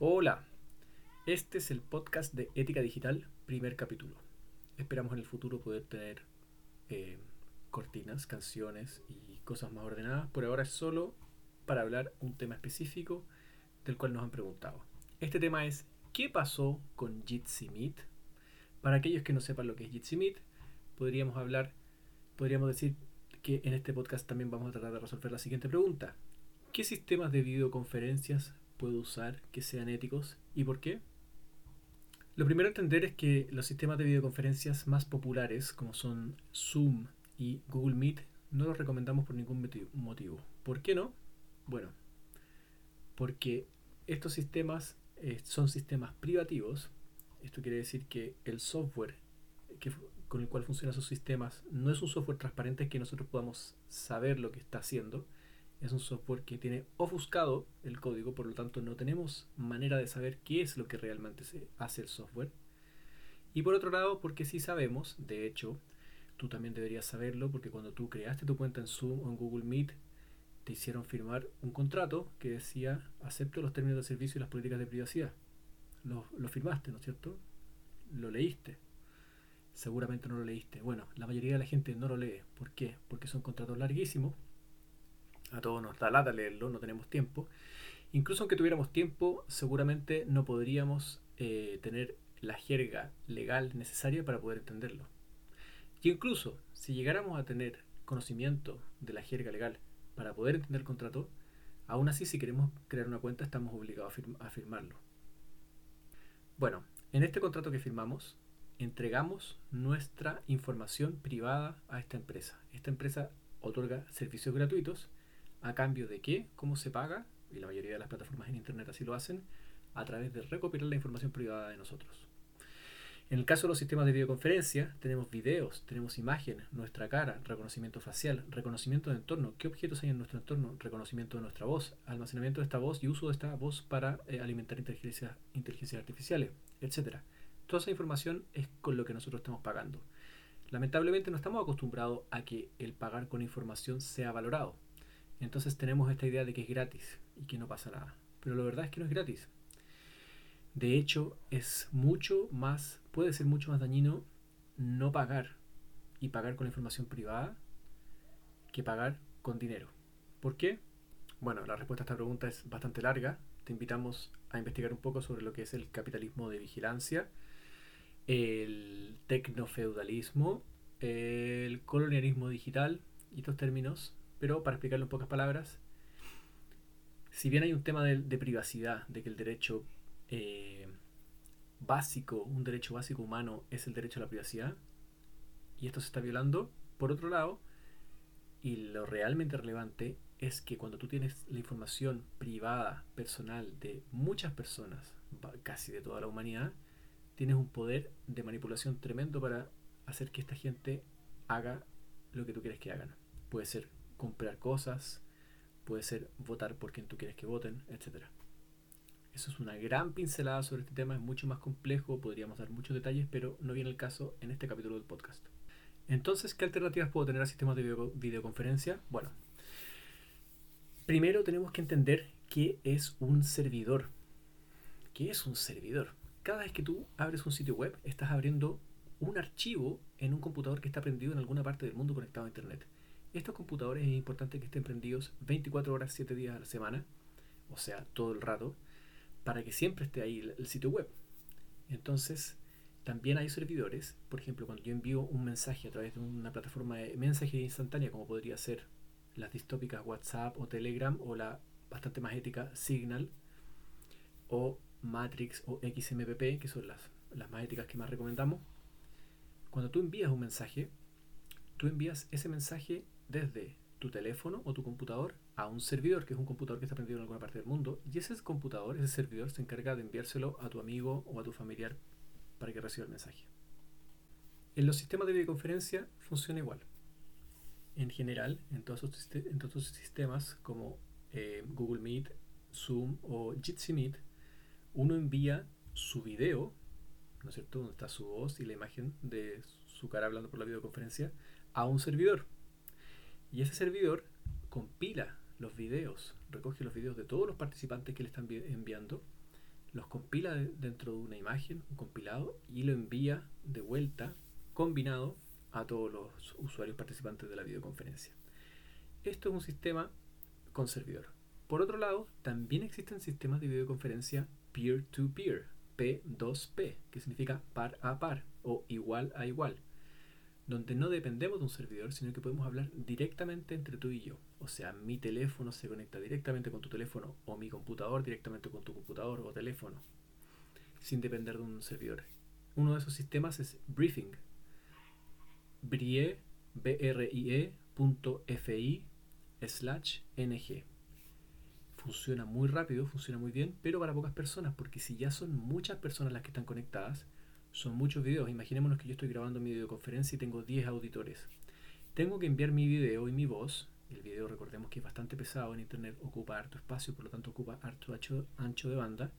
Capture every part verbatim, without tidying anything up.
Hola, este es el podcast de Ética Digital, primer capítulo. Esperamos en el futuro poder tener eh, cortinas, canciones y cosas más ordenadas. Por ahora es solo para hablar un tema específico del cual nos han preguntado. Este tema es, ¿qué pasó con Jitsi Meet? Para aquellos que no sepan lo que es Jitsi Meet, podríamos hablar, podríamos decir que en este podcast también vamos a tratar de resolver la siguiente pregunta. ¿Qué sistemas de videoconferencias puedo usar que sean éticos y por qué? Lo primero a entender es que los sistemas de videoconferencias más populares, como son Zoom y Google Meet, no los recomendamos por ningún motivo. ¿Por qué no? Bueno, porque estos sistemas eh, son sistemas privativos. Esto quiere decir que el software que, con el cual funcionan esos sistemas no es un software transparente que nosotros podamos saber lo que está haciendo. Es un software que tiene ofuscado el código, por lo tanto no tenemos manera de saber qué es lo que realmente se hace el software. Y por otro lado, porque sí sabemos, de hecho, tú también deberías saberlo, porque cuando tú creaste tu cuenta en Zoom o en Google Meet, te hicieron firmar un contrato que decía, acepto los términos de servicio y las políticas de privacidad. Lo, lo firmaste, ¿no es cierto? Lo leíste. Seguramente no lo leíste. Bueno, la mayoría de la gente no lo lee. ¿Por qué? Porque son contratos larguísimos. A todos nos da lata leerlo, no tenemos tiempo. Incluso aunque tuviéramos tiempo, seguramente no podríamos eh, tener la jerga legal necesaria para poder entenderlo. Y incluso si llegáramos a tener conocimiento de la jerga legal para poder entender el contrato, aún así si queremos crear una cuenta estamos obligados a, firma, a firmarlo. Bueno, en este contrato que firmamos, entregamos nuestra información privada a esta empresa. Esta empresa otorga servicios gratuitos. ¿A cambio de qué? ¿Cómo se paga? Y la mayoría de las plataformas en internet así lo hacen, a través de recopilar la información privada de nosotros. En el caso de los sistemas de videoconferencia, tenemos videos, tenemos imágenes, nuestra cara, reconocimiento facial, reconocimiento de entorno, qué objetos hay en nuestro entorno, reconocimiento de nuestra voz, almacenamiento de esta voz y uso de esta voz para eh, alimentar inteligencias inteligencia artificiales, etcétera. Toda esa información es con lo que nosotros estamos pagando. Lamentablemente no estamos acostumbrados a que el pagar con información sea valorado. Entonces tenemos esta idea de que es gratis y que no pasa nada. Pero la verdad es que no es gratis. De hecho, es mucho más, puede ser mucho más dañino no pagar y pagar con la información privada que pagar con dinero. ¿Por qué? Bueno, la respuesta a esta pregunta es bastante larga. Te invitamos a investigar un poco sobre lo que es el capitalismo de vigilancia, el tecnofeudalismo, el colonialismo digital y estos términos. Pero para explicarlo en pocas palabras, si bien hay un tema de, de privacidad, de que el derecho eh, básico, un derecho básico humano es el derecho a la privacidad, y esto se está violando, por otro lado, y lo realmente relevante es que cuando tú tienes la información privada, personal, de muchas personas, casi de toda la humanidad, tienes un poder de manipulación tremendo para hacer que esta gente haga lo que tú quieres que hagan. Puede ser comprar cosas, puede ser votar por quien tú quieres que voten, etcétera. Eso es una gran pincelada sobre este tema, es mucho más complejo, podríamos dar muchos detalles, pero no viene el caso en este capítulo del podcast. Entonces, ¿qué alternativas puedo tener a sistemas de video, videoconferencia? Bueno, primero tenemos que entender qué es un servidor. ¿Qué es un servidor? Cada vez que tú abres un sitio web, estás abriendo un archivo en un computador que está prendido en alguna parte del mundo conectado a internet. Estos computadores es importante que estén prendidos veinticuatro horas, siete días a la semana, o sea, todo el rato, para que siempre esté ahí el, el sitio web. Entonces, también hay servidores, por ejemplo, cuando yo envío un mensaje a través de una plataforma de mensajería instantánea, como podría ser las distópicas WhatsApp o Telegram, o la bastante más ética Signal, o Matrix o X M P P, que son las, las más éticas que más recomendamos. Cuando tú envías un mensaje, tú envías ese mensaje desde tu teléfono o tu computador a un servidor, que es un computador que está prendido en alguna parte del mundo, y ese computador, ese servidor, se encarga de enviárselo a tu amigo o a tu familiar para que reciba el mensaje. En los sistemas de videoconferencia funciona igual. En general, en todos estos sistemas como eh, Google Meet, Zoom o Jitsi Meet, uno envía su video, ¿no es cierto?, donde está su voz y la imagen de su cara hablando por la videoconferencia, a un servidor. Y ese servidor compila los videos, recoge los videos de todos los participantes que le están enviando los compila de, dentro de una imagen, un compilado, y lo envía de vuelta combinado a todos los usuarios participantes de la videoconferencia. Esto es un sistema con servidor. Por otro lado, también existen sistemas de videoconferencia peer-to-peer, P dos P, que significa par a par o igual a igual, donde no dependemos de un servidor, sino que podemos hablar directamente entre tú y yo. O sea, mi teléfono se conecta directamente con tu teléfono, o mi computador directamente con tu computador o teléfono, sin depender de un servidor. Uno de esos sistemas es Briefing, brie punto fi slash ene ge. Funciona muy rápido, funciona muy bien, pero para pocas personas, porque si ya son muchas personas las que están conectadas, son muchos videos. Imaginémonos que yo estoy grabando mi videoconferencia y tengo diez auditores. Tengo que enviar mi video y mi voz. El video, recordemos que es bastante pesado en internet, ocupa harto espacio, por lo tanto ocupa harto ancho de banda.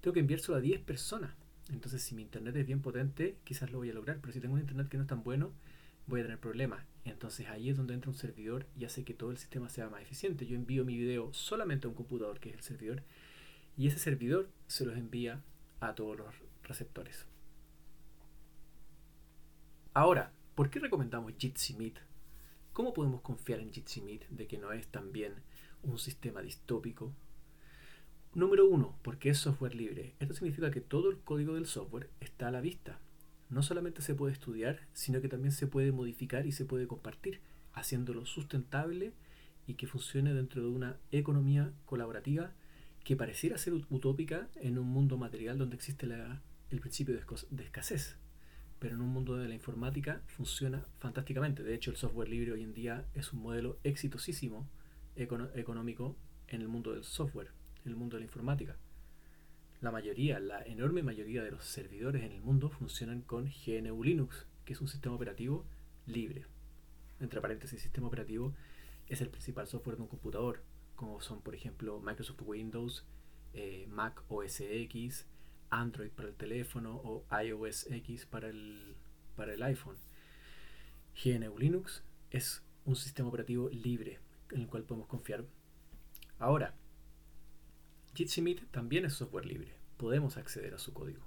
Tengo que enviárselo a diez personas. Entonces, si mi internet es bien potente, quizás lo voy a lograr, pero si tengo un internet que no es tan bueno, voy a tener problemas. Entonces ahí es donde entra un servidor y hace que todo el sistema sea más eficiente. Yo envío mi video solamente a un computador, que es el servidor, y ese servidor se los envía a todos los receptores. Ahora, ¿por qué recomendamos Jitsi Meet? ¿Cómo podemos confiar en Jitsi Meet de que no es también un sistema distópico? Número uno, porque es software libre. Esto significa que todo el código del software está a la vista. No solamente se puede estudiar, sino que también se puede modificar y se puede compartir, haciéndolo sustentable y que funcione dentro de una economía colaborativa que pareciera ser utópica en un mundo material donde existe la, el principio de escasez. Pero en un mundo de la informática funciona fantásticamente. De hecho, el software libre hoy en día es un modelo exitosísimo econo- económico en el mundo del software, en el mundo de la informática. La mayoría, la enorme mayoría de los servidores en el mundo funcionan con G N U Linux, que es un sistema operativo libre. Entre paréntesis, sistema operativo es el principal software de un computador, como son, por ejemplo, Microsoft Windows, eh, Mac O S X, Android para el teléfono o iOS X para el, para el iPhone. G N U Linux es un sistema operativo libre en el cual podemos confiar. Ahora, Jitsi Meet también es software libre. Podemos acceder a su código.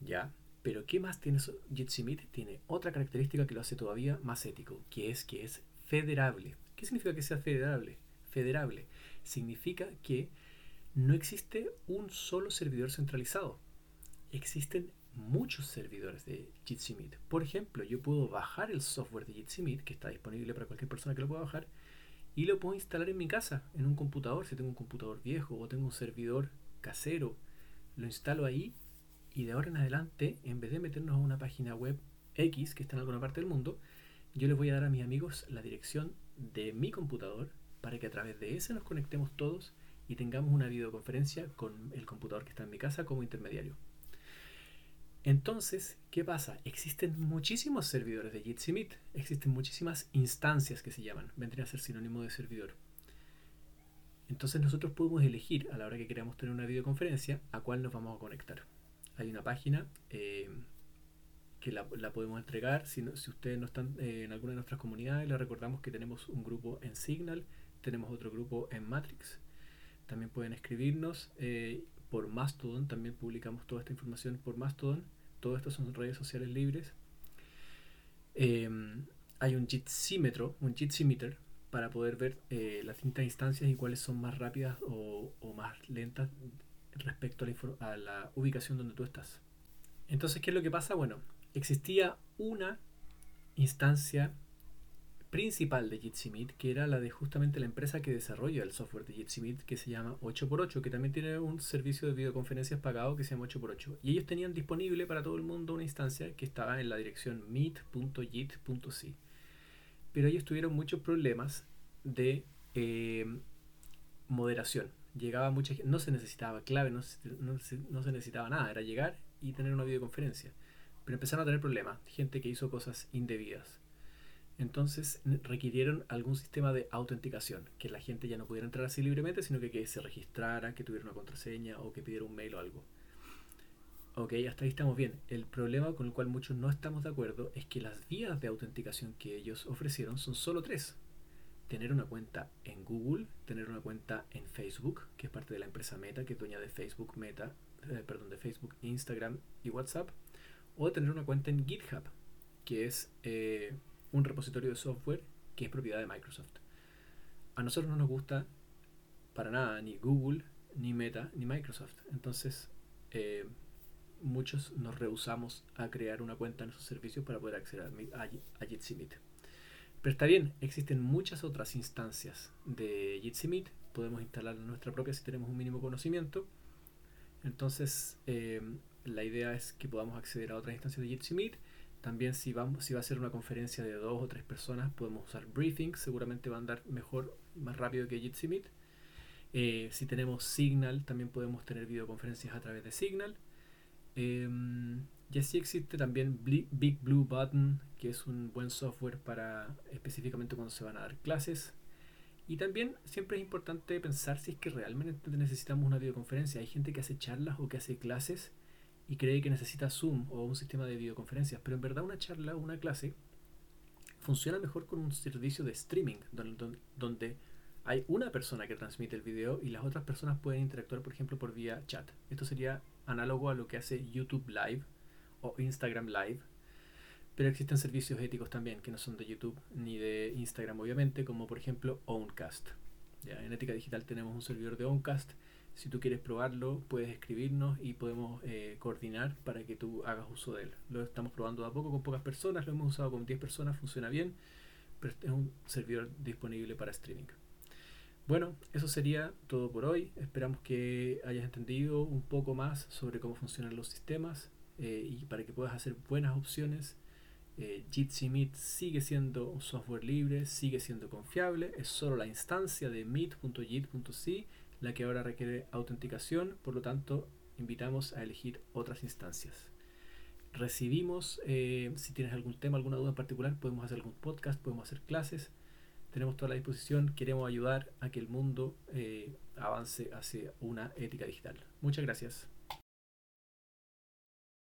¿Ya? Pero ¿qué más tiene Jitsi Meet? Tiene otra característica que lo hace todavía más ético, que es que es federable. ¿Qué significa que sea federable? Federable significa que no existe un solo servidor centralizado. Existen muchos servidores de Jitsi Meet. Por ejemplo, yo puedo bajar el software de Jitsi Meet, que está disponible para cualquier persona que lo pueda bajar, y lo puedo instalar en mi casa, en un computador. Si tengo un computador viejo o tengo un servidor casero, lo instalo ahí, y de ahora en adelante, en vez de meternos a una página web X que está en alguna parte del mundo, yo les voy a dar a mis amigos la dirección de mi computador para que a través de ese nos conectemos todos y tengamos una videoconferencia con el computador que está en mi casa como intermediario. Entonces, ¿qué pasa? Existen muchísimos servidores de Jitsi Meet, existen muchísimas instancias que se llaman, vendría a ser sinónimo de servidor. Entonces nosotros podemos elegir a la hora que queramos tener una videoconferencia a cuál nos vamos a conectar. Hay una página eh, que la, la podemos entregar. Si, no, si ustedes no están eh, en alguna de nuestras comunidades, les recordamos que tenemos un grupo en Signal, tenemos otro grupo en Matrix. También pueden escribirnos eh, por Mastodon, también publicamos toda esta información por Mastodon. Todo esto son redes sociales libres. Eh, hay un Jitsimeter, un Jitsimeter para poder ver eh, las distintas instancias y cuáles son más rápidas o, o más lentas respecto a la, a la ubicación donde tú estás. Entonces, ¿qué es lo que pasa? Bueno, existía una instancia principal de Jitsi Meet, que era la de justamente la empresa que desarrolla el software de Jitsi Meet, que se llama ocho por ocho, que también tiene un servicio de videoconferencias pagado que se llama ocho por ocho, y ellos tenían disponible para todo el mundo una instancia que estaba en la dirección meet punto jit punto ce, pero ellos tuvieron muchos problemas de eh, moderación. Llegaba mucha gente, no se necesitaba clave, no se, no, se, no se necesitaba nada, era llegar y tener una videoconferencia, pero empezaron a tener problemas, gente que hizo cosas indebidas. Entonces requirieron algún sistema de autenticación, que la gente ya no pudiera entrar así libremente, sino que, que se registrara, que tuviera una contraseña o que pidiera un mail o algo. Ok, hasta ahí estamos bien. El problema con el cual muchos no estamos de acuerdo es que las vías de autenticación que ellos ofrecieron son solo tres. tener una cuenta en Google, tener una cuenta en Facebook, que es parte de la empresa Meta, que es dueña de Facebook, Meta, eh, perdón, de Facebook, Instagram y WhatsApp, o tener una cuenta en GitHub, que es eh, un repositorio de software que es propiedad de Microsoft. A nosotros no nos gusta para nada ni Google, ni Meta, ni Microsoft. Entonces, eh, muchos nos rehusamos a crear una cuenta en sus servicios para poder acceder a Jitsi Meet. Pero está bien, existen muchas otras instancias de Jitsi Meet. Podemos instalar nuestra propia si tenemos un mínimo conocimiento. Entonces, eh, la idea es que podamos acceder a otras instancias de Jitsi Meet. También si, vamos, si va a ser una conferencia de dos o tres personas, podemos usar Briefing. Seguramente va a andar mejor, más rápido que Jitsi Meet. Eh, si tenemos Signal, también podemos tener videoconferencias a través de Signal. Eh, y así existe también Big Blue Button, que es un buen software para específicamente cuando se van a dar clases. Y también siempre es importante pensar si es que realmente necesitamos una videoconferencia. Hay gente que hace charlas o que hace clases y cree que necesita Zoom o un sistema de videoconferencias, pero en verdad una charla o una clase funciona mejor con un servicio de streaming donde, donde hay una persona que transmite el video y las otras personas pueden interactuar, por ejemplo, por vía chat. Esto sería análogo a lo que hace YouTube Live o Instagram Live, pero existen servicios éticos también que no son de YouTube ni de Instagram, obviamente, como por ejemplo Owncast. Ya, en Ética Digital tenemos un servidor de Owncast. Si tú quieres probarlo, puedes escribirnos y podemos eh, coordinar para que tú hagas uso de él. Lo estamos probando de a poco con pocas personas, lo hemos usado con diez personas, funciona bien, pero es un servidor disponible para streaming. Bueno, eso sería todo por hoy. Esperamos que hayas entendido un poco más sobre cómo funcionan los sistemas eh, y para que puedas hacer buenas opciones. Eh, Jitsi Meet sigue siendo un software libre, sigue siendo confiable. Es solo la instancia de meet punto jit punto c la que ahora requiere autenticación, por lo tanto invitamos a elegir otras instancias. Recibimos, eh, si tienes algún tema, alguna duda en particular, podemos hacer algún podcast, podemos hacer clases, tenemos toda la disposición, queremos ayudar a que el mundo eh, avance hacia una ética digital. Muchas gracias.